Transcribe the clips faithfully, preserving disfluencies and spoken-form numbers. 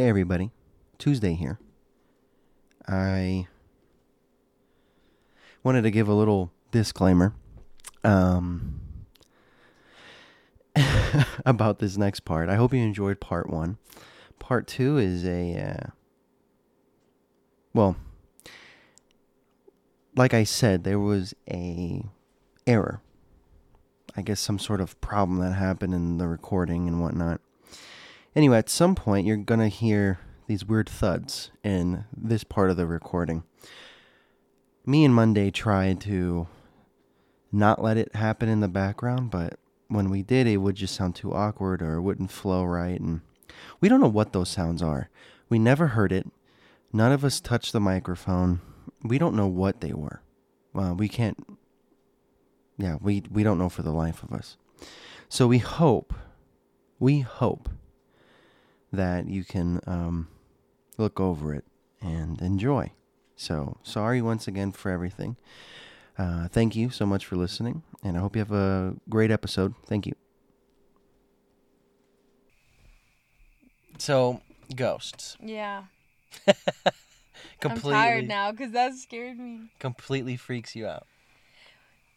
Hey everybody, Tuesday here. I wanted to give a little disclaimer um, about this next part. I hope you enjoyed part one. Part two is a, uh, well, like I said, there was a error. I guess some sort of problem that happened in the recording and whatnot. Anyway, at some point, you're going to hear these weird thuds in this part of the recording. Me and Monday tried to not let it happen in the background, but when we did, it would just sound too awkward or it wouldn't flow right. And we don't know what those sounds are. We never heard it. None of us touched the microphone. We don't know what they were. Well, we can't. Yeah, we, we don't know for the life of us. So we hope, we hope that you can um, look over it and enjoy. So, sorry once again for everything. Uh, thank you so much for listening, and I hope you have a great episode. Thank you. So, ghosts. Yeah. Completely. I'm tired now because that scared me. Completely freaks you out.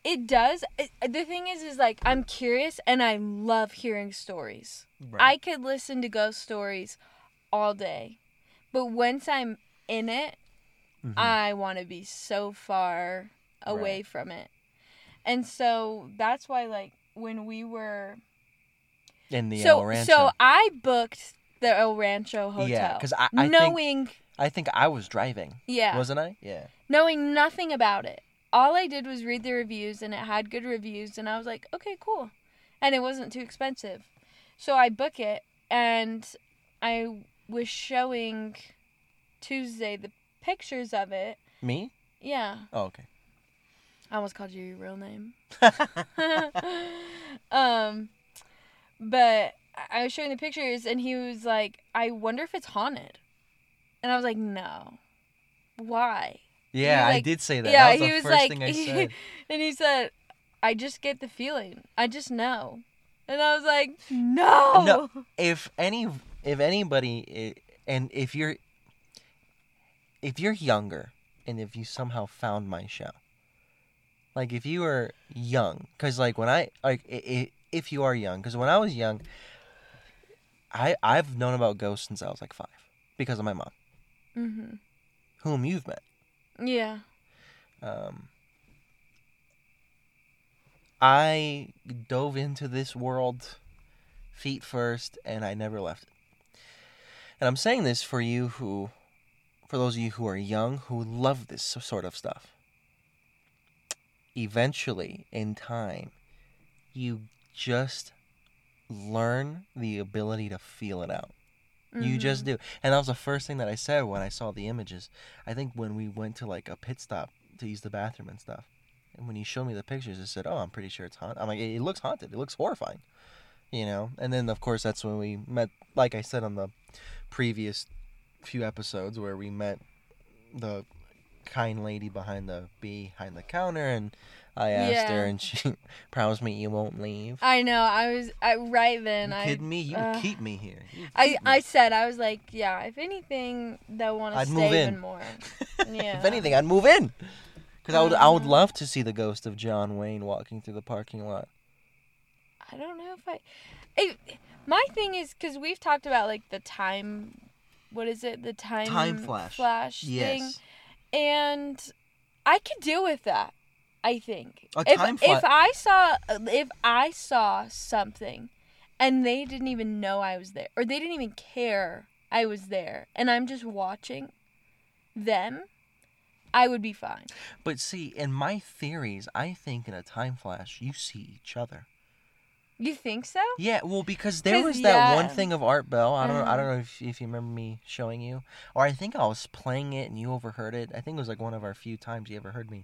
It does. It, the thing is, is like, I'm curious and I love hearing stories. Right. I could listen to ghost stories all day. But once I'm in it, mm-hmm. I want to be so far away right. from it. And so that's why, like, when we were in the so, El Rancho. So I booked the El Rancho Hotel. Yeah, because I, I, knowing, think, I think I was driving. Yeah. Wasn't I? Yeah. Knowing nothing about it. All I did was read the reviews, and it had good reviews, and I was like, okay, cool. And it wasn't too expensive. So I book it, and I was showing Tuesday the pictures of it. Me? Yeah. Oh, okay. I almost called you your real name. um, But I was showing the pictures, and he was like, I wonder if it's haunted. And I was like, no. Why? Yeah, like, I did say that. Yeah, that was the he was first like, thing I said. And he said, I just get the feeling. I just know. And I was like, no. No. If any if anybody and if you're if you're younger and if you somehow found my show. Like if you were young, cuz like when I like if you are young cuz when I was young I I've known about ghosts since I was like five because of my mom. Mhm. Whom you've met. Yeah. Um, I dove into this world feet first, and I never left it. And I'm saying this for you who, for those of you who are young, who love this sort of stuff. Eventually, in time, you just learn the ability to feel it out. You just do. And that was the first thing that I said when I saw the images. I think when we went to like a pit stop to use the bathroom and stuff. And when you showed me the pictures, I said, oh, I'm pretty sure it's haunted. I'm like, it looks haunted. It looks horrifying. You know? And then, of course, that's when we met, like I said on the previous few episodes, where we met the kind lady behind the behind the counter. And I asked yeah. her, and she promised me you won't leave. I know. I was I, right then. You kidding I, me? You uh, keep me here. Keep I, me. I said, I was like, yeah, if anything, they'll want to stay even more. Yeah. If anything, I'd move in. Because I would, I would love to see the ghost of John Wayne walking through the parking lot. I don't know if I... It, my thing is, because we've talked about, like, the time... What is it? The time... Time flash. Flash yes. thing. And I could deal with that. I think if fly- if I saw if I saw something, and they didn't even know I was there, or they didn't even care I was there, and I'm just watching them, I would be fine. But see, in my theories, I think in a time flash, you see each other. You think so? Yeah, well, because there was that yeah. one thing of Art Bell. I don't mm-hmm. know. I don't know if if you remember me showing you, or I think I was playing it and you overheard it. I think it was like one of our few times you ever heard me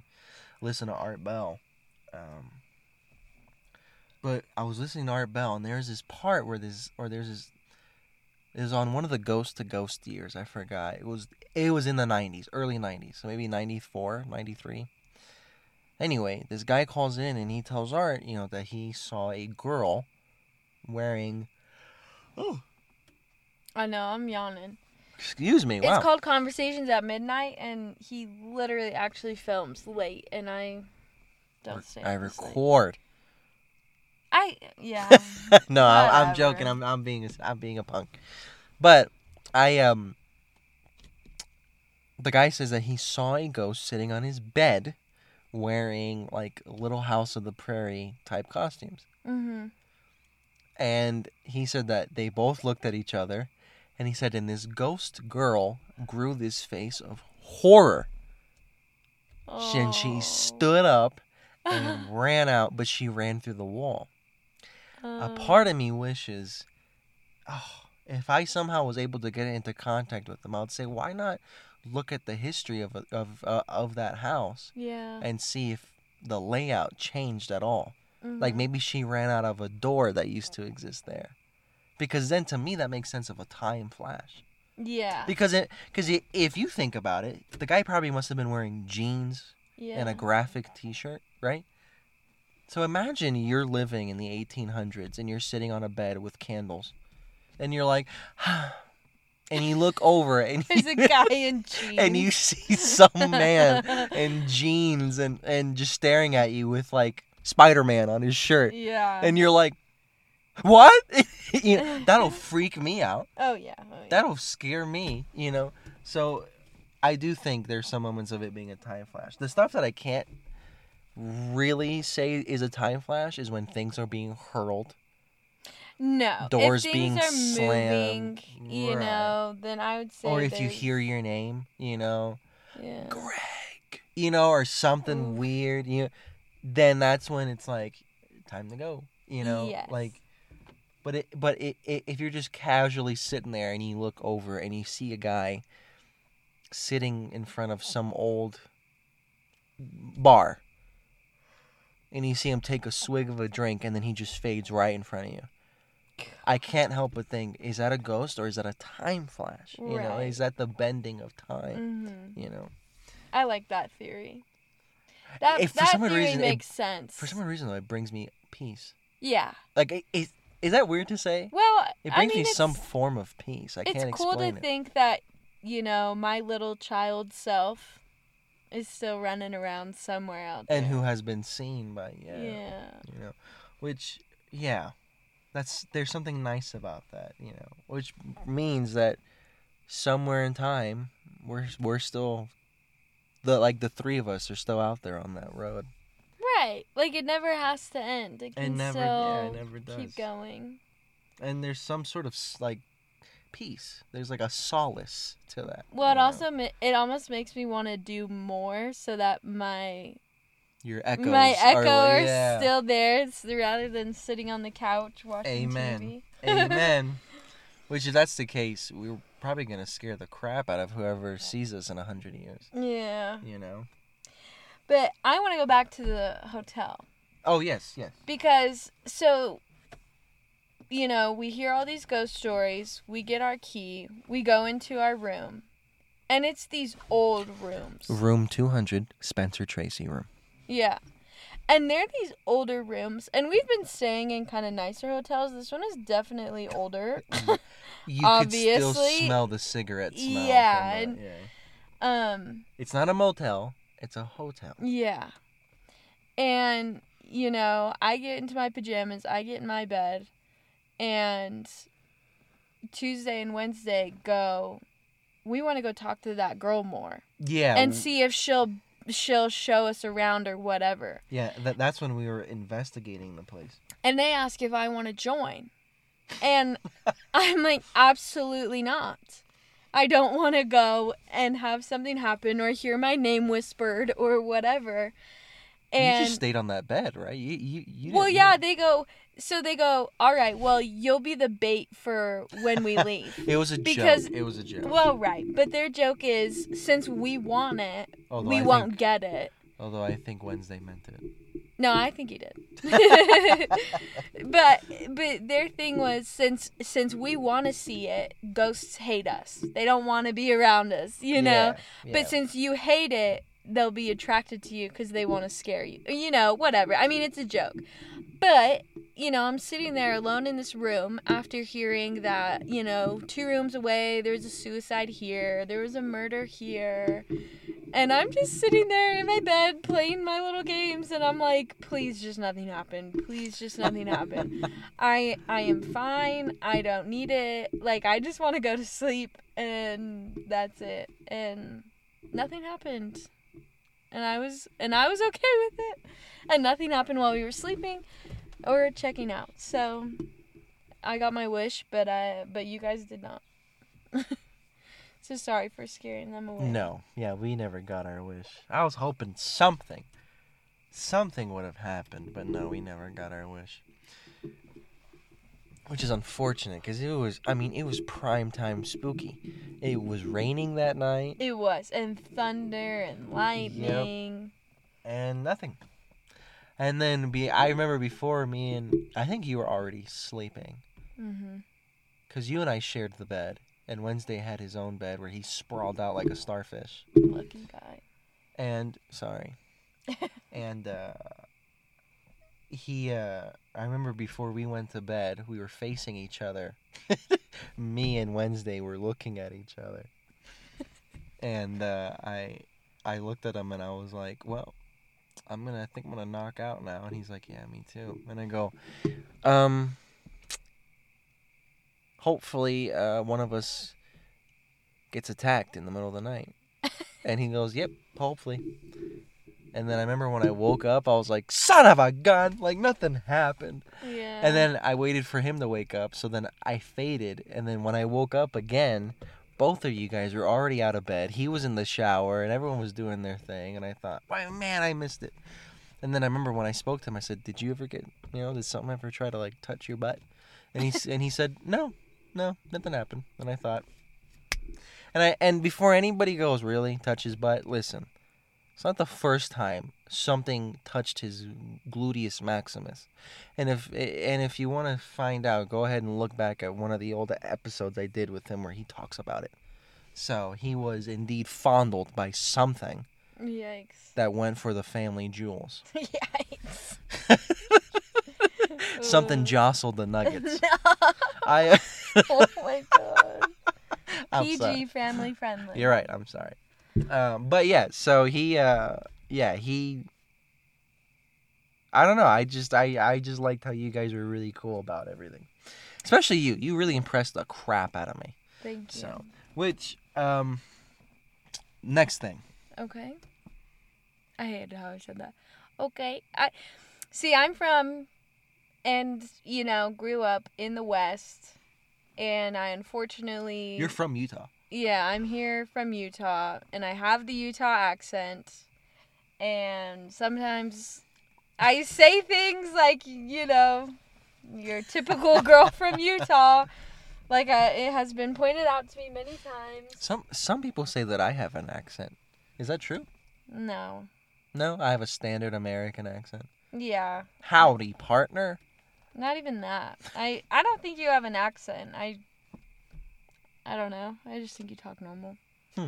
listen to Art Bell. Um, but I was listening to Art Bell, and there's this part where this, or there's this, it was on one of the Ghost to Ghost years, I forgot. It was it was in the nineties, early nineties, so maybe ninety-four, ninety-three. Anyway, this guy calls in, and he tells Art, you know, that he saw a girl wearing, oh. I know, I'm yawning. Excuse me. Wow. It's called Conversations at Midnight, and he literally actually films late, and I don't stand. I record. I yeah. No, I, I'm joking. I'm I'm being a, I'm being a punk, but I um. The guy says that he saw a ghost sitting on his bed, wearing like Little House on the Prairie type costumes. Mm-hmm. And he said that they both looked at each other, and he said, and this ghost girl grew this face of horror. Oh. And she stood up and ran out, but she ran through the wall. Um. A part of me wishes, oh, if I somehow was able to get into contact with them, I would say, why not look at the history of of uh, of that house, yeah, and see if the layout changed at all. Mm-hmm. Like maybe she ran out of a door that used to exist there. Because then to me that makes sense of a time flash. Yeah. Because it, cause it, if you think about it, the guy probably must have been wearing jeans, yeah, and a graphic t-shirt, right? So imagine you're living in the eighteen hundreds and you're sitting on a bed with candles. And you're like, and you look over and there's you, a guy in jeans. And you see some man in jeans and, and just staring at you with like Spider-Man on his shirt. Yeah. And you're like, what? You know, that'll freak me out. Oh yeah. oh, yeah. That'll scare me, you know? So I do think there's some moments of it being a time flash. The stuff that I can't really say is a time flash is when things are being hurled. No. Doors if being are slammed. Moving, you right. know, then I would say Or if there's... you hear your name, you know, yeah. Greg, you know, or something Ooh. weird, you know. Then that's when it's like time to go, you know, yes. like, but it, but it, it, if you're just casually sitting there and you look over and you see a guy sitting in front of some old bar and you see him take a swig of a drink and then he just fades right in front of you. I can't help but think, is that a ghost or is that a time flash? You right. know, is that the bending of time? Mm-hmm. You know, I like that theory. That, if for that some theory reason, makes it, sense. For some reason, though, it brings me peace. Yeah. Like, it, it, is that weird to say? Well, It brings I mean, me some form of peace. I can't explain it. It's cool to it. think that, you know, my little child self is still running around somewhere out there. And who has been seen by, yeah. Yeah. You know, which, yeah, that's there's something nice about that, you know, which means that somewhere in time, we're we're still... The like the three of us are still out there on that road. Right. Like it never has to end. It can it never, still yeah, it never does. Keep going. And there's some sort of like peace. There's like a solace to that. Well, it know? also it almost makes me want to do more so that my your echoes my echo are yeah. still there. It's rather than sitting on the couch watching Amen. T V. Amen. Amen. Which if that's the case, we're probably going to scare the crap out of whoever sees us in a hundred years. Yeah. You know? But I want to go back to the hotel. Oh, yes, yes. Because, so, you know, we hear all these ghost stories, we get our key, we go into our room, and it's these old rooms. Room two hundred, Spencer Tracy room. Yeah. And they're these older rooms, and we've been staying in kind of nicer hotels. This one is definitely older. You Obviously. could still smell the cigarette smell. Yeah, and, yeah. Um, it's not a motel. It's a hotel. Yeah. And, you know, I get into my pajamas. I get in my bed. And Tuesday and Wednesday go, we want to go talk to that girl more. Yeah. And see if she'll... she'll show us around or whatever. Yeah, that, that's when we were investigating the place. And they ask if I want to join. And I'm like, absolutely not. I don't want to go and have something happen or hear my name whispered or whatever. And you just stayed on that bed, right? You, you, you well, yeah, know. they go... So they go, all right, well, you'll be the bait for when we leave. It was a because, joke. It was a joke. Well, right. But their joke is, since we want it, although we I won't think, get it. Although I think Wednesday meant it. No, I think he did. but but their thing was, since since we want to see it, ghosts hate us. They don't want to be around us, you know? Yeah, yeah. But since you hate it, they'll be attracted to you because they want to scare you. You know, whatever. I mean, it's a joke. But, you know, I'm sitting there alone in this room after hearing that, you know, two rooms away, there was a suicide here, there was a murder here. And I'm just sitting there in my bed playing my little games, and I'm like, please just nothing happened. Please just nothing happened. I I am fine. I don't need it. Like, I just want to go to sleep, and that's it. And nothing happened. And I was and I was okay with it. And nothing happened while we were sleeping or checking out. So I got my wish, but I but you guys did not. So sorry for scaring them away. No. Yeah, we never got our wish. I was hoping something. Something would have happened, but no, we never got our wish. Which is unfortunate, because it was, I mean, it was primetime spooky. It was raining that night. It was, and thunder and lightning. Yep. And nothing. And then be, I remember before me and, I think you were already sleeping. Mm-hmm. Because you and I shared the bed, and Wednesday had his own bed where he sprawled out like a starfish. Lucky guy. And, sorry. and, uh... He, uh, I remember before we went to bed, we were facing each other. Me and Wednesday were looking at each other. And, uh, I, I looked at him and I was like, well, I'm gonna, I think I'm gonna knock out now. And he's like, yeah, me too. And I go, um, hopefully, uh, one of us gets attacked in the middle of the night. And he goes, yep, hopefully. And then I remember when I woke up, I was like, son of a gun! Like, nothing happened. Yeah. And then I waited for him to wake up, so then I faded. And then when I woke up again, both of you guys were already out of bed. He was in the shower, and everyone was doing their thing. And I thought, wow, man, I missed it. And then I remember when I spoke to him, I said, did you ever get, you know, did something ever try to, like, touch your butt? And he, and he said, no, no, nothing happened. And I thought, and I and before anybody goes, really, touch his butt, listen. It's not the first time something touched his gluteus maximus. And if and if you want to find out, go ahead and look back at one of the old episodes I did with him where he talks about it. So he was indeed fondled by something. Yikes. That went for the family jewels. Yikes. Something jostled the nuggets. No. I, oh my God. I'm P G, sorry. Family friendly. You're right, I'm sorry. Um, but yeah, so he, uh, yeah, he, I don't know, I just, I, I just liked how you guys were really cool about everything. Especially you, you really impressed the crap out of me. Thank you. So, which, um, next thing. Okay. I hated how I said that. Okay. I, see, I'm from, and, you know, grew up in the West, and I unfortunately. You're from Utah. Yeah, I'm here from Utah, and I have the Utah accent, and sometimes I say things like, you know, your typical girl from Utah, like I, it has been pointed out to me many times. Some some people say that I have an accent. Is that true? No. No? I have a standard American accent? Yeah. Howdy, partner. Not even that. I, I don't think you have an accent. I... I don't know. I just think you talk normal. Hmm.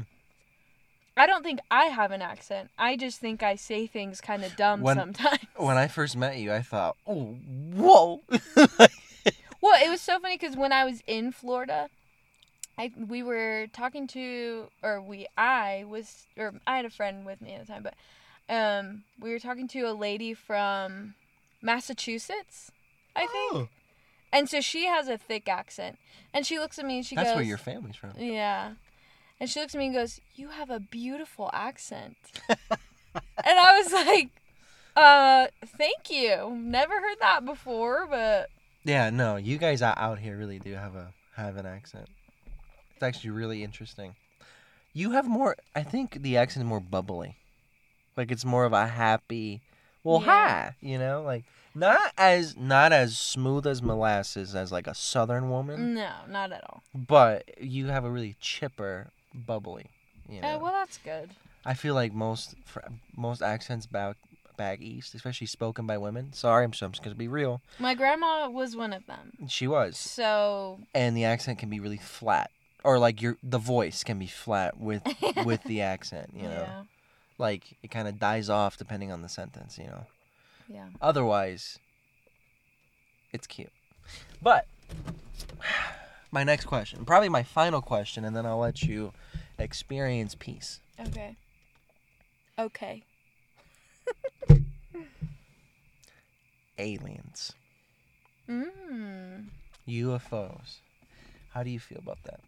I don't think I have an accent. I just think I say things kind of dumb when, sometimes. When I first met you, I thought, oh, whoa. Well, it was so funny because when I was in Florida, I we were talking to, or we, I was, or I had a friend with me at the time, but um, we were talking to a lady from Massachusetts, I oh. think. And so she has a thick accent. And she looks at me and she That's goes... That's where your family's from. Yeah. And she looks at me and goes, you have a beautiful accent. And I was like, uh, thank you. Never heard that before, but... Yeah, no, you guys out here really do have a have an accent. It's actually really interesting. You have more... I think the accent is more bubbly. Like, it's more of a happy... Well, yeah. Hi, you know, like... Not as not as smooth as molasses as like a southern woman. No, not at all. But you have a really chipper, bubbly. You know? Uh, well, that's good. I feel like most most accents back back east, especially spoken by women. Sorry, I'm just gonna be real. My grandma was one of them. She was. So. And the accent can be really flat, or like your the voice can be flat with with the accent. You know, yeah. Like it kind of dies off depending on the sentence. You know. Yeah. Otherwise, It's cute. But my next question, probably my final question, and then I'll let you experience peace. Okay. Okay. Aliens. Mm. U F Os. How do you feel about that?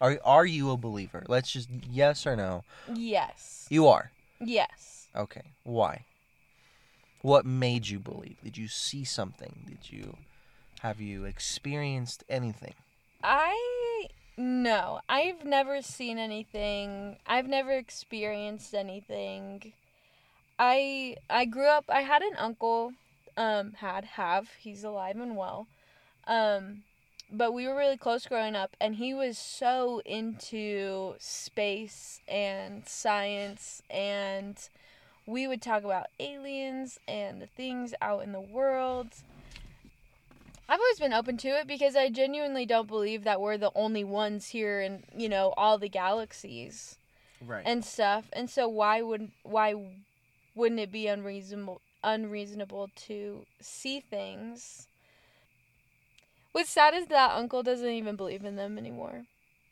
Are are you a believer? Let's just yes or no. Yes. You are? Yes. Okay. Why? What made you believe? Did you see something? Did you have you experienced anything? I no. I've never seen anything. I've never experienced anything. I I grew up I had an uncle, um, had have, he's alive and well. Um But we were really close growing up, and he was so into space and science, and we would talk about aliens and the things out in the world. I've always been open to it because I genuinely don't believe that we're the only ones here in, you know, all the galaxies. Right. And stuff. And so why would why wouldn't it be unreasonable unreasonable to see things? What's sad is that uncle doesn't even believe in them anymore.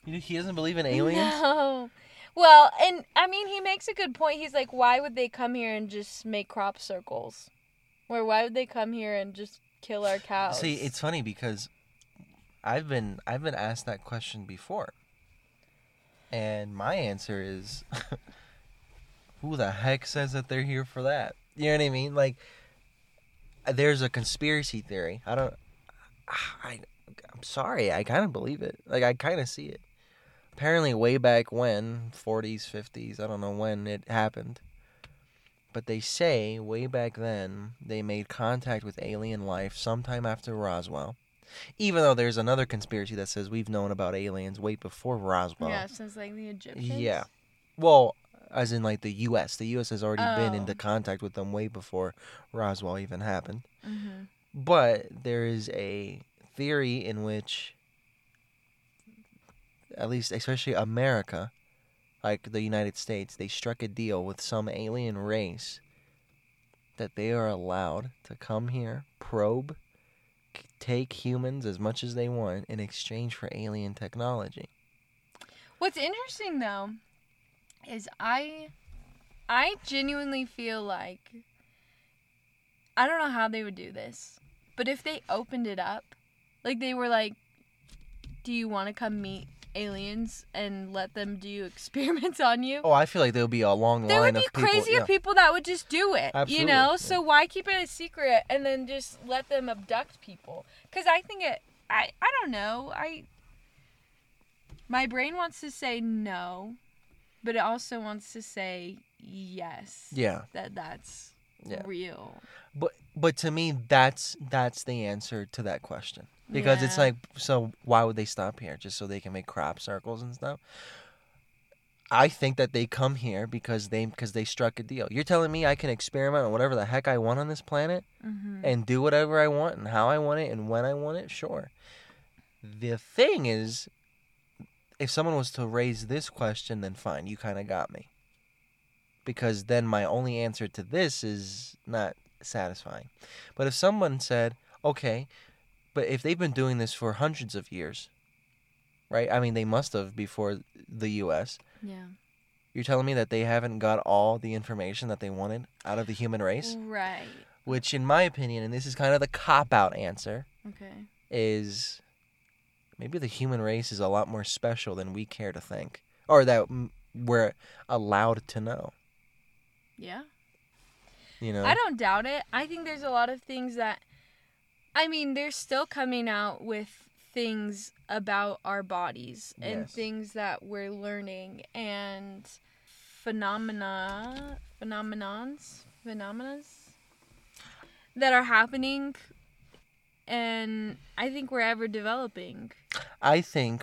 He doesn't believe in aliens? No. Well, and, I mean, he makes a good point. He's like, why would they come here and just make crop circles? Or why would they come here and just kill our cows? See, it's funny because I've been I've been asked that question before. And my answer is, who the heck says that they're here for that? You know what I mean? Like, there's a conspiracy theory. I don't... I, I'm sorry, I kind of believe it. Like, I kind of see it. Apparently, way back when, forties, fifties, I don't know when it happened. But they say, way back then, they made contact with alien life sometime after Roswell. Even though there's another conspiracy that says we've known about aliens way before Roswell. Yeah, since, like, the Egyptians? Yeah. Well, as in, like, the U S The U S has already oh. been into contact with them way before Roswell even happened. Mm-hmm. But there is a theory in which, at least especially America, like the United States, they struck a deal with some alien race that they are allowed to come here, probe, take humans as much as they want in exchange for alien technology. What's interesting, though, is I, I genuinely feel like, I don't know how they would do this. But if they opened it up, like they were like, do you want to come meet aliens and let them do experiments on you? Oh, I feel like there would be a long there line of people. There would be crazy yeah. people that would just do it, absolutely, you know? Yeah. So why keep it a secret and then just let them abduct people? Because I think it, I, I don't know. I My brain wants to say no, but it also wants to say yes. Yeah. That that's... Yeah. Real. But but to me, that's that's the answer to that question. Because yeah. it's like, so why would they stop here? Just so they can make crop circles and stuff? I think that they come here because they because they struck a deal. You're telling me I can experiment on whatever the heck I want on this planet mm-hmm. and do whatever I want and how I want it and when I want it? Sure. The thing is, if someone was to raise this question, then fine, you kind of got me. Because then my only answer to this is not satisfying. But if someone said, okay, but if they've been doing this for hundreds of years, right? I mean, they must have before the U S Yeah. You're telling me that they haven't got all the information that they wanted out of the human race? Right. Which, in my opinion, and this is kind of the cop-out answer, okay, is maybe the human race is a lot more special than we care to think. Or that we're allowed to know. Yeah. You know? I don't doubt it. I think there's a lot of things that, I mean, they're still coming out with things about our bodies and yes. things that we're learning and phenomena, phenomenons, phenomenas that are happening. And I think we're ever developing. I think,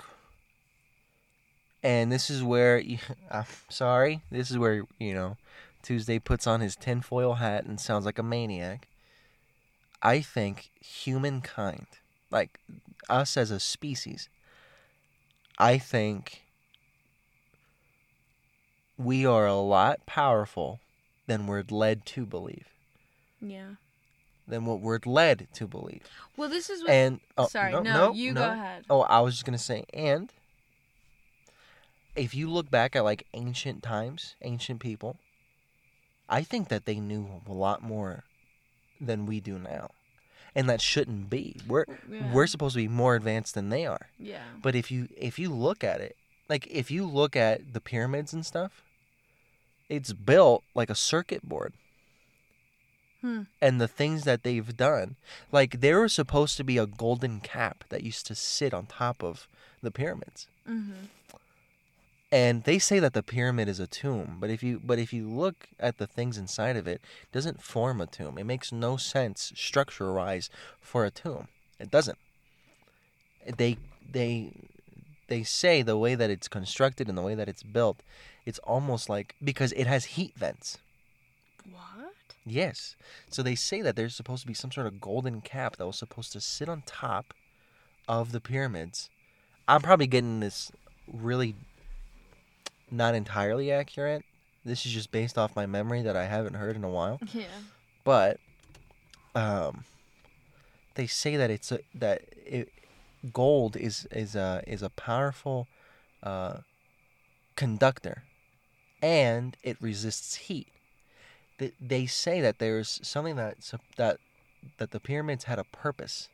and this is where, you, I'm sorry, this is where, you know, Tuesday puts on his tinfoil hat and sounds like a maniac. I think humankind, like us as a species, I think we are a lot powerful than we're led to believe. Yeah. than what we're led to believe. Well, this is what... And, oh, sorry, no, no, no you no. go ahead. Oh, I was just going to say, and if you look back at, like, ancient times, ancient people, I think that they knew a lot more than we do now. And that shouldn't be. We're yeah. we're supposed to be more advanced than they are. Yeah. But if you if you look at it, like, if you look at the pyramids and stuff, it's built like a circuit board. Hmm. And the things that they've done, like, there was supposed to be a golden cap that used to sit on top of the pyramids. Mm-hmm. And they say that the pyramid is a tomb, but if you but if you look at the things inside of it, it doesn't form a tomb. It makes no sense structure-wise for a tomb. It doesn't. They they they say the way that it's constructed and the way that it's built, it's almost like, because it has heat vents. What? Yes. So they say that there's supposed to be some sort of golden cap that was supposed to sit on top of the pyramids. I'm probably getting this really not entirely accurate. This is just based off my memory that I haven't heard in a while. Yeah. But um, they say that it's a, that it, gold is is a is a powerful uh, conductor, and it resists heat. They say that there's something that that that the pyramids had a purpose.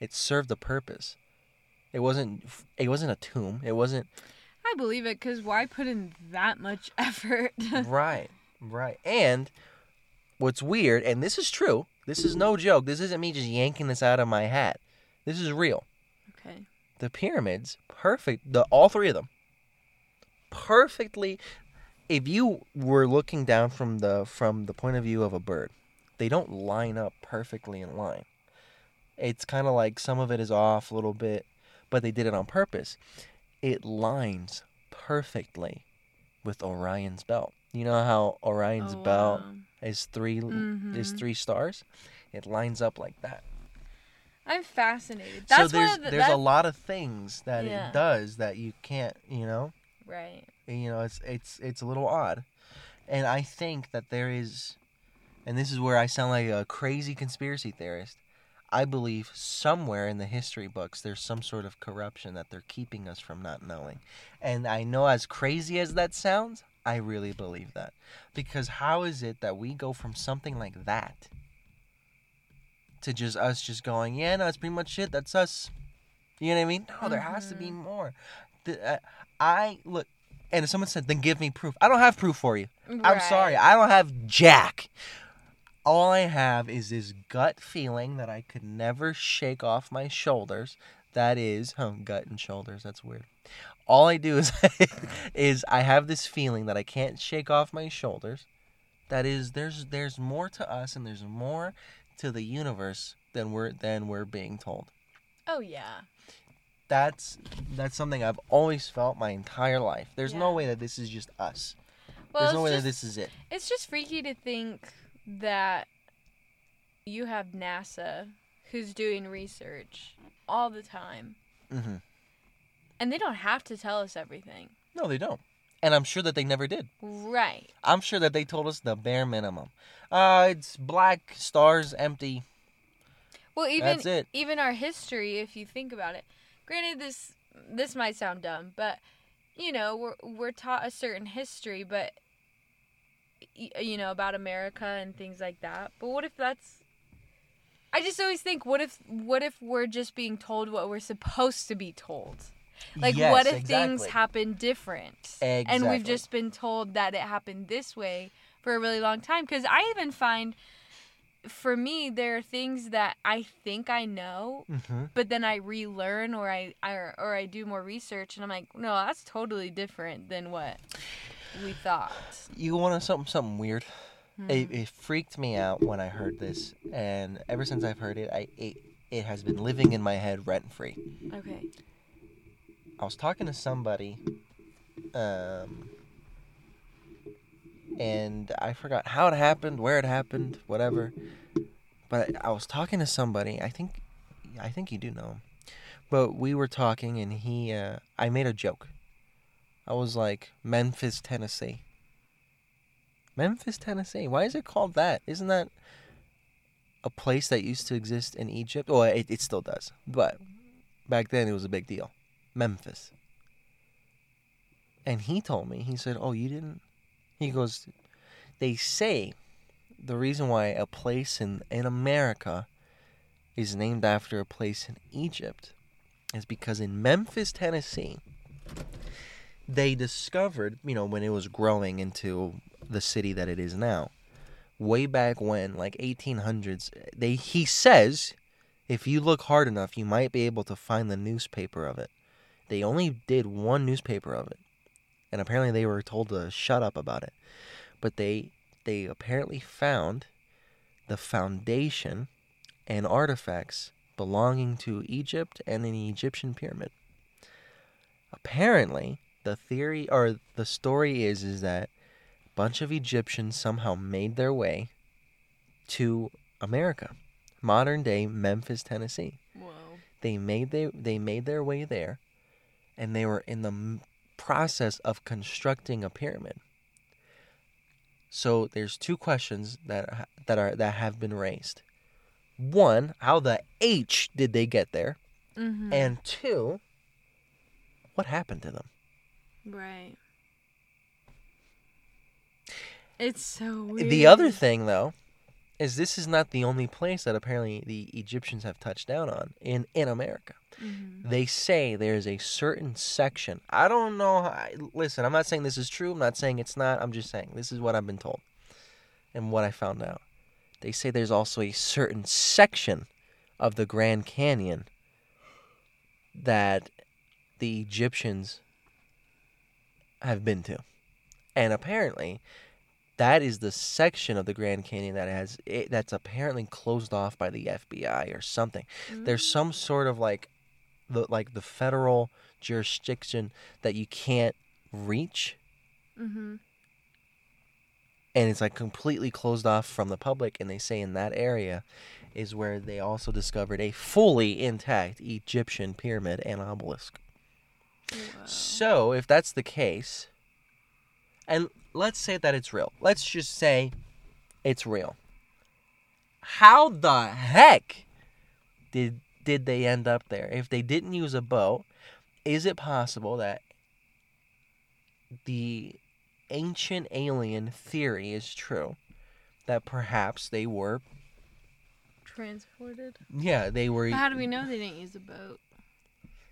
It served a purpose. It wasn't it wasn't a tomb. It wasn't. I believe it, because why put in that much effort? Right, right. And what's weird, and this is true. This is no joke. This isn't me just yanking this out of my hat. This is real. Okay. The pyramids, perfect. The all three of them, perfectly. If you were looking down from the from the point of view of a bird, they don't line up perfectly in line. It's kind of like some of it is off a little bit, but they did it on purpose. It lines perfectly with Orion's belt. You know how Orion's oh, belt wow. is three mm-hmm. is three stars? It lines up like that. I'm fascinated. That's so there's one of the, there's that's... a lot of things that yeah. it does that you can't, you know. Right. You know, it's it's it's a little odd. And I think that there is, and this is where I sound like a crazy conspiracy theorist, I believe somewhere in the history books there's some sort of corruption that they're keeping us from not knowing. And I know, as crazy as that sounds, I really believe that. Because how is it that we go from something like that to just us just going, yeah, no, that's pretty much it, that's us. You know what I mean? No, there mm-hmm. has to be more. The, uh, I look, and if someone said, then give me proof. I don't have proof for you. Right. I'm sorry. I don't have jack. All I have is this gut feeling that I could never shake off my shoulders. That is, oh, gut and shoulders. That's weird. All I do is, is I have this feeling that I can't shake off my shoulders. That is, there's there's more to us, and there's more to the universe than we're than we're being told. Oh yeah. That's that's something I've always felt my entire life. There's yeah. no way that this is just us. Well, There's no way just, that this is it. It's just freaky to think that you have NASA, who's doing research all the time. Mm-hmm. And they don't have to tell us everything. No, they don't. And I'm sure that they never did. Right. I'm sure that they told us the bare minimum. Uh, it's black, stars, empty. Well, even That's it. even our history, if you think about it. Granted, this this might sound dumb, but, you know, we're we're taught a certain history, but, you know, about America and things like that. But what if that's... I just always think, what if what if we're just being told what we're supposed to be told? Like, yes, what if exactly. things happen different? Exactly. And we've just been told that it happened this way for a really long time. Because I even find... For me, there are things that I think I know, mm-hmm. but then I relearn or I, I or I do more research, and I'm like, no, that's totally different than what we thought. You want to something something weird? Mm-hmm. It, it freaked me out when I heard this, and ever since I've heard it, I it, it has been living in my head rent free. Okay. I was talking to somebody, um, and I forgot how it happened, where it happened, whatever. But I, I was talking to somebody. I think, I think you do know him. But we were talking, and he, uh, I made a joke. I was like, Memphis, Tennessee. Memphis, Tennessee. Why is it called that? Isn't that? a place that used to exist in Egypt. Well, it, it still does, but back then it was a big deal. Memphis. And he told me, he said, oh, you didn't? He goes, they say the reason why a place in, in America is named after a place in Egypt is because in Memphis, Tennessee, they discovered, you know, when it was growing into the city that it is now, way back when, like eighteen hundreds, they he says, if you look hard enough, you might be able to find the newspaper of it. They only did one newspaper of it, and apparently they were told to shut up about it. But they they apparently found the foundation and artifacts belonging to Egypt and an Egyptian pyramid. Apparently, the theory or the story is is that a bunch of Egyptians somehow made their way to America, modern day Memphis, Tennessee. Wow. They made they they made their way there, and they were in the process of constructing a pyramid. So there's two questions that that are that have been raised. One, how the H did they get there? Mm-hmm. And two, what happened to them? Right. It's so weird. The other thing, though, is this is not the only place that apparently the Egyptians have touched down on in, in America. Mm-hmm. They say there's a certain section. I don't know. How, listen, I'm not saying this is true. I'm not saying it's not. I'm just saying this is what I've been told and what I found out. They say there's also a certain section of the Grand Canyon that the Egyptians have been to. And apparently, that is the section of the Grand Canyon that has it, that's apparently closed off by the F B I or something. Mm-hmm. There's some sort of like the like the federal jurisdiction that you can't reach. Mm-hmm. And it's like completely closed off from the public. And they say in that area is where they also discovered a fully intact Egyptian pyramid and obelisk. Wow. So if that's the case, and let's say that it's real. Let's just say it's real. How the heck did did they end up there? If they didn't use a boat, is it possible that the ancient alien theory is true, that perhaps they were transported? Yeah, they were. But how do we know they didn't use a boat?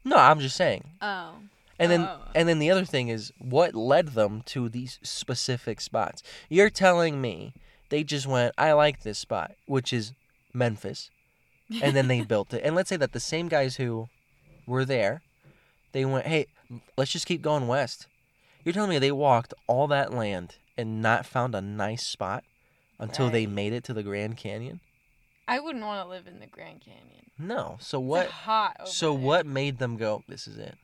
No, I'm just saying. Oh. And then, oh. and then the other thing is, what led them to these specific spots? You're telling me they just went, I like this spot, which is Memphis, and then they built it. And let's say that the same guys who were there, they went, hey, let's just keep going west. You're telling me they walked all that land and not found a nice spot until right. they made it to the Grand Canyon? I wouldn't want to live in the Grand Canyon. No. So what? It's hot over so there. What made them go, this is it?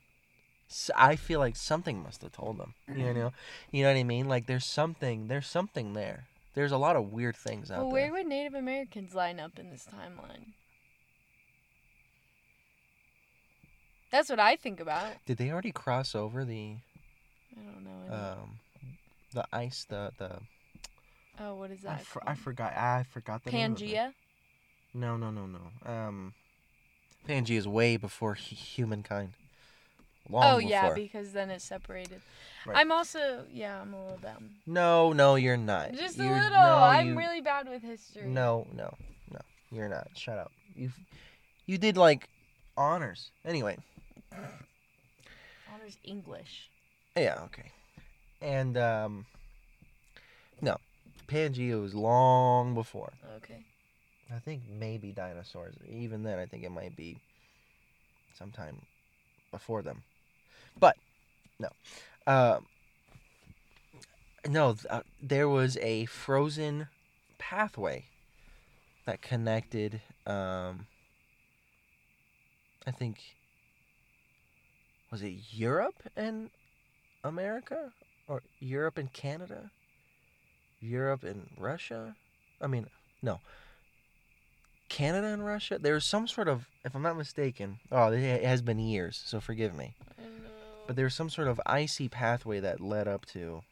So I feel like something must have told them. You know, you know what I mean? Like there's something. There's something there. There's a lot of weird things out well, where there. Where would Native Americans line up in this timeline? That's what I think about. Did they already cross over the? I don't know. Um, the ice, the, the... Oh, what is that? I, for, I forgot. I forgot the Pangea? Name of it. No, no, no, no. Um, Pangea is way before he, humankind. Long oh, before. Yeah, because then it separated. Right. I'm also... Yeah, I'm a little dumb. No, no, you're not. Just you're, a little. No, I'm you, really bad with history. No, no, no. You're not. Shut up. You you did, like, honors. Anyway. Honors English. Yeah, okay. And, um, no, Pangea was long before. Okay. I think maybe dinosaurs. Even then, I think it might be sometime before them. But, no. Uh, no, uh, there was a frozen pathway that connected, um, I think, was it Europe and America or Europe and Canada, Europe and Russia. I mean, no, Canada and Russia. There's some sort of, if I'm not mistaken, oh, it has been years, so forgive me. I know. But there's some sort of icy pathway that led up to.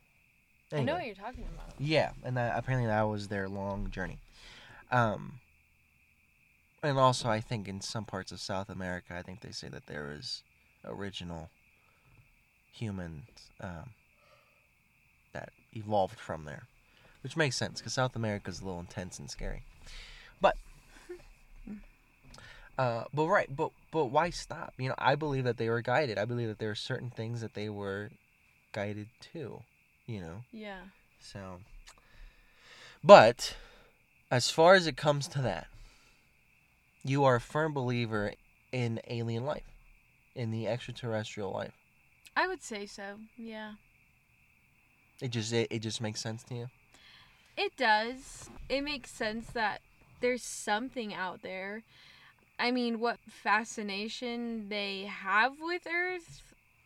Anyway. I know what you're talking about. Yeah, and that, apparently that was their long journey. Um, And also, I think in some parts of South America, I think they say that there is original humans um, that evolved from there, which makes sense because South America is a little intense and scary. But, uh, but right, but but why stop? You know, I believe that they were guided. I believe that there are certain things that they were guided to. You know. Yeah. So, but as far as it comes to that, you are a firm believer in alien life, in the extraterrestrial life. I would say so, yeah. It just it, it just makes sense to you? It does. It makes sense that there's something out there. I mean, what fascination they have with Earth,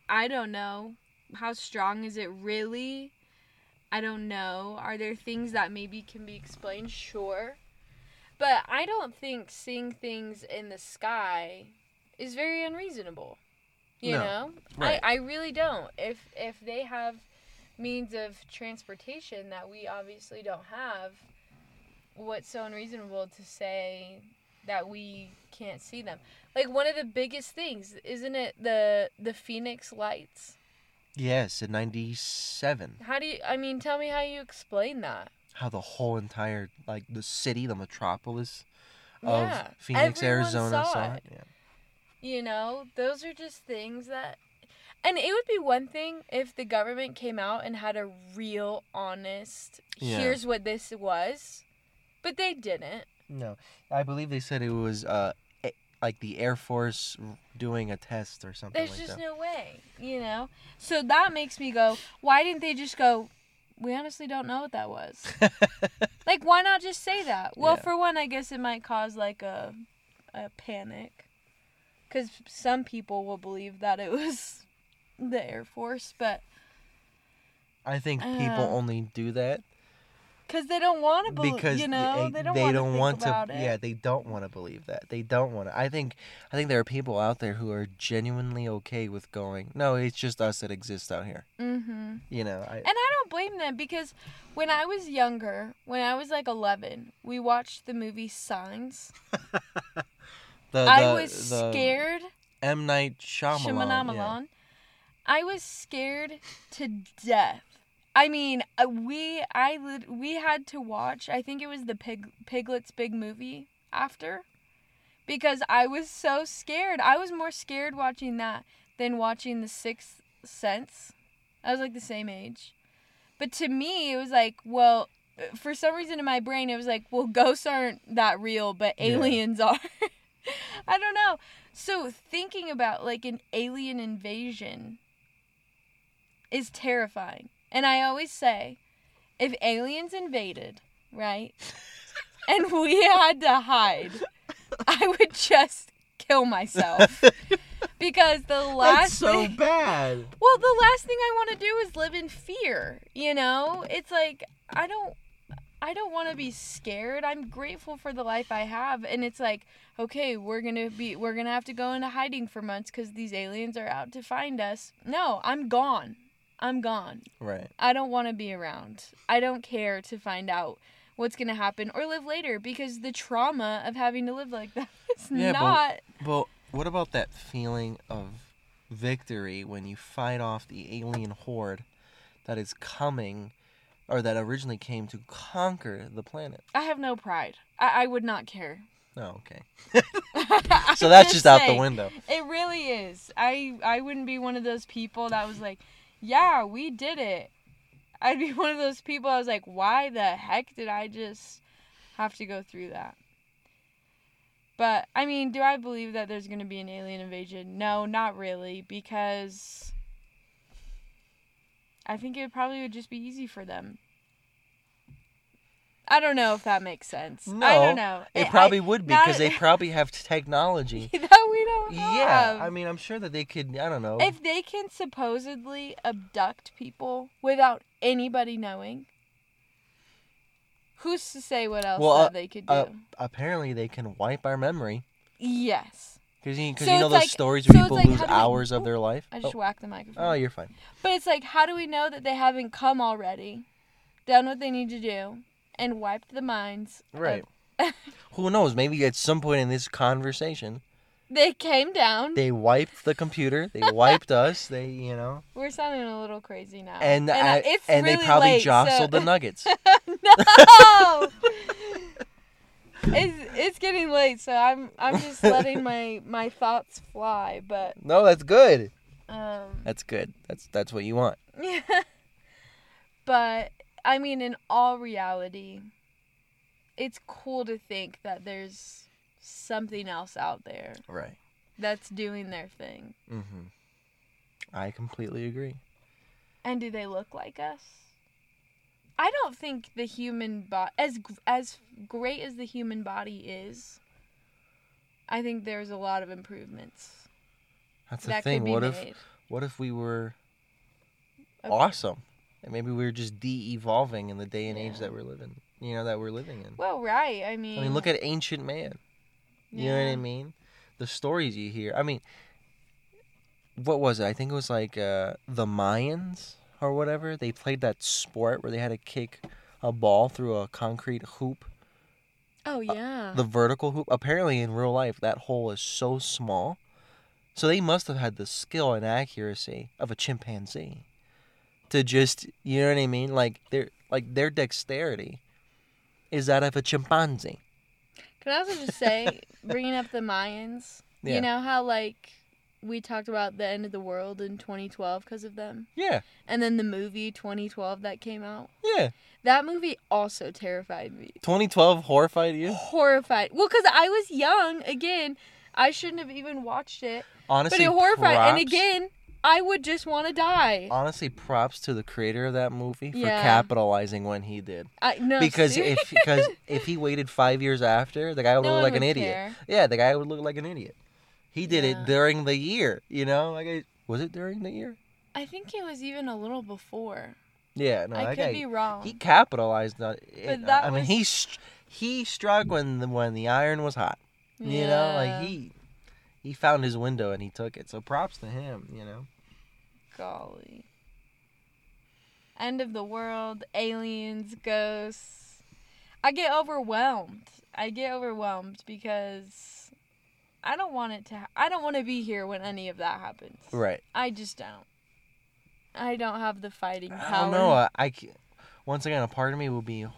I don't know. How strong is it really? I don't know. Are there things that maybe can be explained? Sure. But I don't think seeing things in the sky is very unreasonable. You no. know? Right. I, I really don't. If if they have means of transportation that we obviously don't have, what's so unreasonable to say that we can't see them? Like, one of the biggest things, isn't it the the Phoenix Lights? Yes, in ninety-seven. How do you, I mean, tell me how you explain that. How the whole entire, like, the city, the metropolis of yeah, Phoenix, Arizona saw, saw it. it. Yeah. You know, those are just things that... And it would be one thing if the government came out and had a real, honest, yeah. here's what this was. But they didn't. No. I believe they said it was, uh, like, the Air Force doing a test or something. There's like that. There's just no way, you know? So that makes me go, why didn't they just go... We honestly don't know what that was. Like, why not just say that? Well, yeah. For one, I guess it might cause, like, a a panic. Because some people will believe that it was the Air Force, but... I think people uh, only do that. Because they don't want to believe, you know? They, they don't, they don't want to think about it. Yeah, they don't want to believe that. They don't want to. I think, I think there are people out there who are genuinely okay with going, no, it's just us that exists out here. Mm-hmm. You know? I, and I don't blame them, because when I was younger, when I was like eleven, we watched the movie Signs. the, the, I was the scared. M. Night Shyamalan. Yeah. I was scared to death. I mean, we I we had to watch, I think it was the Pig, Piglet's Big Movie after, because I was so scared. I was more scared watching that than watching The Sixth Sense. I was like the same age. But to me, it was like, well, for some reason in my brain, it was like, well, ghosts aren't that real, but aliens yeah. are. I don't know. So thinking about like an alien invasion is terrifying. And I always say, if aliens invaded, right, and we had to hide, I would just kill myself. Because the last thing... That's so bad. Well, the last thing I want to do is live in fear, you know? It's like, I don't... I don't want to be scared. I'm grateful for the life I have. And it's like, okay, we're going to be, we're going to have to go into hiding for months because these aliens are out to find us. No, I'm gone. I'm gone. Right. I don't want to be around. I don't care to find out what's going to happen or live later, because the trauma of having to live like that is yeah, not... But, but what about that feeling of victory when you fight off the alien horde that is coming, or that originally came to conquer the planet? I have no pride. I, I would not care. Oh, okay. So that's just say, out the window. It really is. I, I wouldn't be one of those people that was like... Yeah, we did it. I'd be one of those people, I was like, why the heck did I just have to go through that? But, I mean, do I believe that there's going to be an alien invasion? No, not really, because I think it probably would just be easy for them. I don't know if that makes sense. No, I don't know. It, it probably I, would be, because they probably have technology that we don't have. Yeah, I mean, I'm sure that they could, I don't know. If they can supposedly abduct people without anybody knowing, who's to say what else well, that uh, they could do? Uh, apparently, they can wipe our memory. Yes. Because you, so you know those like, stories where so people like, lose hours we, of their life? I just oh. whacked the microphone. Oh, you're fine. But it's like, how do we know that they haven't come already, done what they need to do, and wiped the minds right. Who knows? Maybe at some point in this conversation, they came down. They wiped the computer. They wiped us. They, you know. We're sounding a little crazy now. And, and, I, I, it's and really they probably late, jostled so... the nuggets. No! It's it's getting late, so I'm I'm just letting my, my thoughts fly, but no, that's good. Um, that's good. That's that's what you want. Yeah. But I mean, in all reality, it's cool to think that there's something else out there, right? That's doing their thing. Mm-hmm. I completely agree. And do they look like us? I don't think the human body, as as great as the human body is, I think there's a lot of improvements. That's the thing. What if, what if we were awesome, and maybe we were just de-evolving in the day and age that we're living? You know that we're living in. Well, right. I mean, I mean, look at ancient man. You know what I mean? The stories you hear. I mean, what was it? I think it was like uh, the Mayans. Or whatever, they played that sport where they had to kick a ball through a concrete hoop. Oh, yeah. Uh, the vertical hoop. Apparently, in real life, that hole is so small. So they must have had the skill and accuracy of a chimpanzee to just, you know what I mean? Like, their like their dexterity is that of a chimpanzee. Can I also just say, bringing up the Mayans, yeah. You know how, like... we talked about the end of the world in twenty twelve because of them. Yeah. And then the movie twenty twelve that came out. Yeah. That movie also terrified me. twenty twelve horrified you? Horrified. Well, because I was young. Again, I shouldn't have even watched it. Honestly, but it horrified. Props. And again, I would just want to die. Honestly, props to the creator of that movie for yeah. capitalizing when he did. I no. Because if because if he waited five years after, the guy would no look like would an idiot. Care. Yeah, the guy would look like an idiot. He did yeah. it during the year, you know? Like, I, was it during the year? I think it was even a little before. Yeah, no, I could guy, be wrong. He capitalized on it. But that I was... mean, he he struck when the, when the iron was hot. You yeah. know, like he he found his window and he took it. So props to him, you know. Golly. End of the world, aliens, ghosts. I get overwhelmed. I get overwhelmed because I don't want it to. Ha- I don't want to be here when any of that happens. Right. I just don't. I don't have the fighting power. I don't know. I, I once again, a part of me will be. Uh,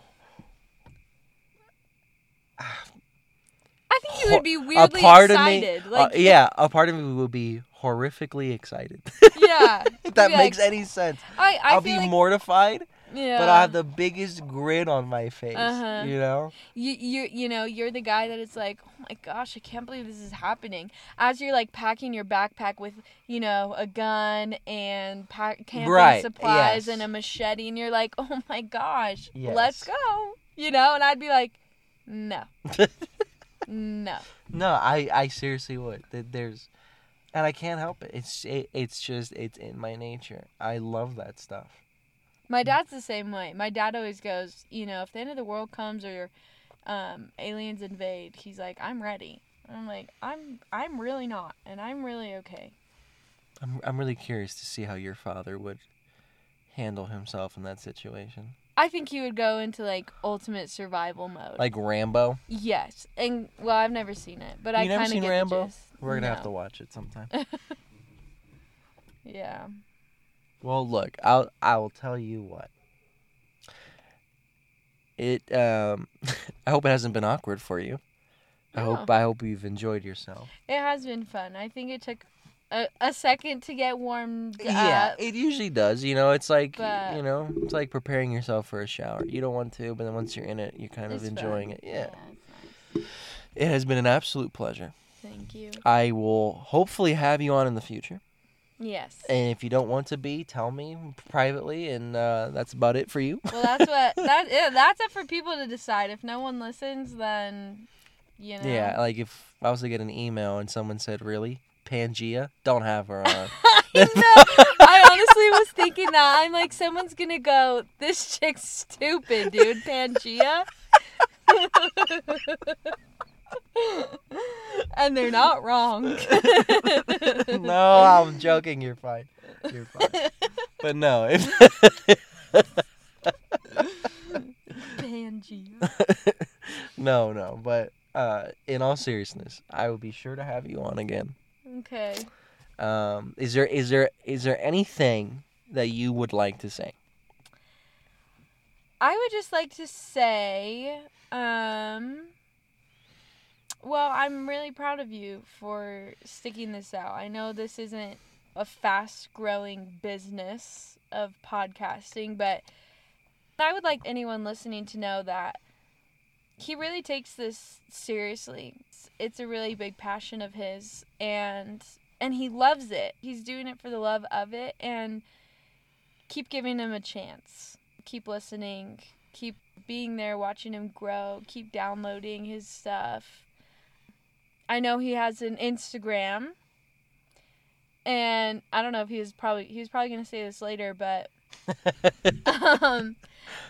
I think hor- you would be weirdly a part excited. Of me, like, uh, yeah, a part of me will be horrifically excited. Yeah. If that makes like, any sense. I, I I'll be like... mortified. Yeah. But I have the biggest grin on my face, uh-huh. you know? You, you you know, you're the guy that is like, oh my gosh, I can't believe this is happening. As you're like packing your backpack with, you know, a gun and pack- camping right. supplies yes. and a machete. And you're like, oh my gosh, yes. let's go. You know? And I'd be like, no. no. No, I, I seriously would. There's, and I can't help it. It's it, It's just, it's in my nature. I love that stuff. My dad's the same way. My dad always goes, you know, if the end of the world comes or um, aliens invade, he's like, I'm ready. And I'm like, I'm I'm really not, and I'm really okay. I'm I'm really curious to see how your father would handle himself in that situation. I think he would go into, like, ultimate survival mode. Like Rambo? Yes. And, well, I've never seen it, but you I kind of get it. You've never seen Rambo? We're going to no. have to watch it sometime. Yeah. Well, look, I'll, I will tell you what. It, um, I hope it hasn't been awkward for you. I no. hope, I hope you've enjoyed yourself. It has been fun. I think it took a, a second to get warmed up. Yeah, it usually does. You know, it's like, but, you know, it's like preparing yourself for a shower. You don't want to, but then once you're in it, you're kind of enjoying fun. It. Yeah. Yeah, nice. It has been an absolute pleasure. Thank you. I will hopefully have you on in the future. Yes. And if you don't want to be, tell me privately, and uh, that's about it for you. Well, that's what that yeah, that's up for people to decide. If no one listens, then you know. Yeah, like if I was to get an email and someone said, "Really, Pangea? Don't have her on." No, I honestly was thinking that. I'm like, someone's gonna go, "This chick's stupid, dude, Pangea." And they're not wrong. No, I'm joking. You're fine. You're fine. But no. Pangea. No, no, but uh, in all seriousness, I will be sure to have you on again. Okay. Um, is there is there is there anything that you would like to say? I would just like to say, um, well, I'm really proud of you for sticking this out. I know this isn't a fast-growing business of podcasting, but I would like anyone listening to know that he really takes this seriously. It's, it's a really big passion of his, and and he loves it. He's doing it for the love of it, and keep giving him a chance. Keep listening. Keep being there, watching him grow. Keep downloading his stuff. I know he has an Instagram, and I don't know if he was probably he was probably gonna say this later, but um,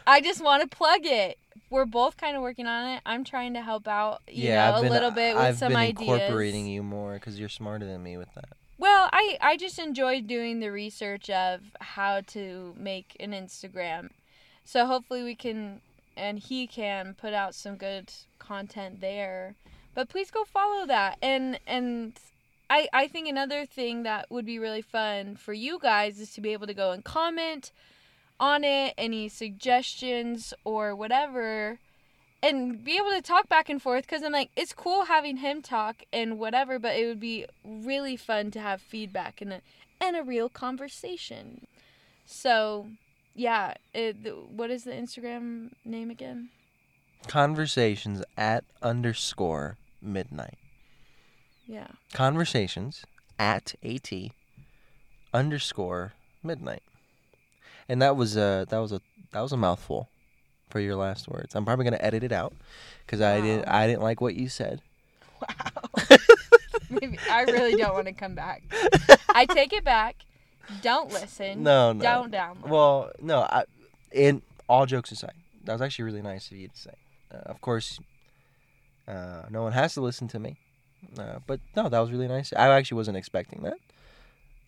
I just want to plug it. We're both kind of working on it. I'm trying to help out, you yeah, know, I've been, a little bit with I've some ideas. I've been incorporating you more because you're smarter than me with that. Well, I, I just enjoy doing the research of how to make an Instagram. So hopefully we can, and he can, put out some good content there. But please go follow that. And and I I think another thing that would be really fun for you guys is to be able to go and comment on it, any suggestions or whatever, and be able to talk back and forth, because I'm like, it's cool having him talk and whatever, but it would be really fun to have feedback and a, and a real conversation. So, yeah, it, what is the Instagram name again? Conversations at underscore midnight. Yeah. Conversations at at underscore midnight. And that was a that was a that was a mouthful for your last words. I'm probably gonna edit it out because wow. I didn't I didn't like what you said. Wow. Maybe, I really don't want to come back. I take it back. Don't listen. No, no. Don't download. Well, no. I, and all jokes aside, that was actually really nice of you to say. Uh, of course, uh, no one has to listen to me. Uh, but no, that was really nice. I actually wasn't expecting that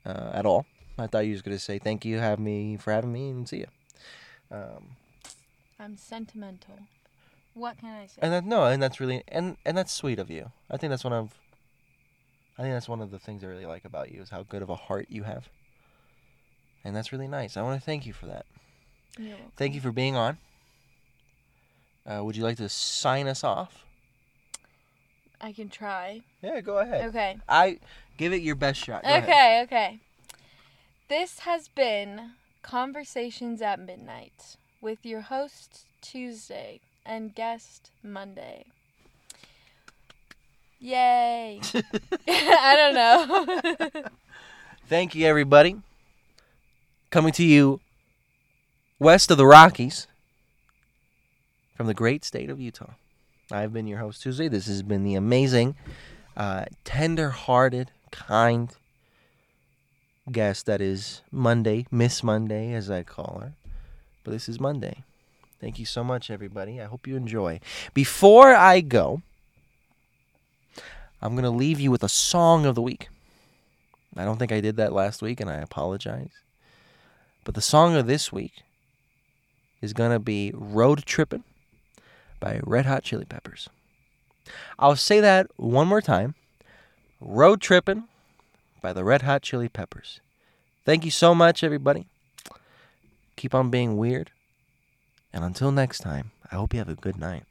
uh, at all. I thought you was gonna say thank you, have me for having me, and see ya. Um, I'm sentimental. What can I say? And that, no, and that's really and, and that's sweet of you. I think that's one of. I think that's one of the things I really like about you is how good of a heart you have. And that's really nice. I want to thank you for that. You're welcome. Thank you for being on. Uh, would you like to sign us off? I can try. Yeah, go ahead. Okay. I give it your best shot. Go okay. Ahead. Okay. This has been Conversations at Midnight with your host Tuesday and guest Monday. Yay. I don't know. Thank you, everybody. Coming to you west of the Rockies from the great state of Utah. I've been your host Tuesday. This has been the amazing, uh, tender-hearted, kind guest that is Monday, Miss Monday as I call her, but this is Monday. Thank you so much, everybody. I hope you enjoy. Before I go, I'm going to leave you with a song of the week. I don't think I did that last week, and I apologize. But the song of this week is going to be Road Trippin' by Red Hot Chili Peppers. I'll say that one more time. Road Trippin' by the Red Hot Chili Peppers. Thank you so much, everybody. Keep on being weird. And until next time, I hope you have a good night.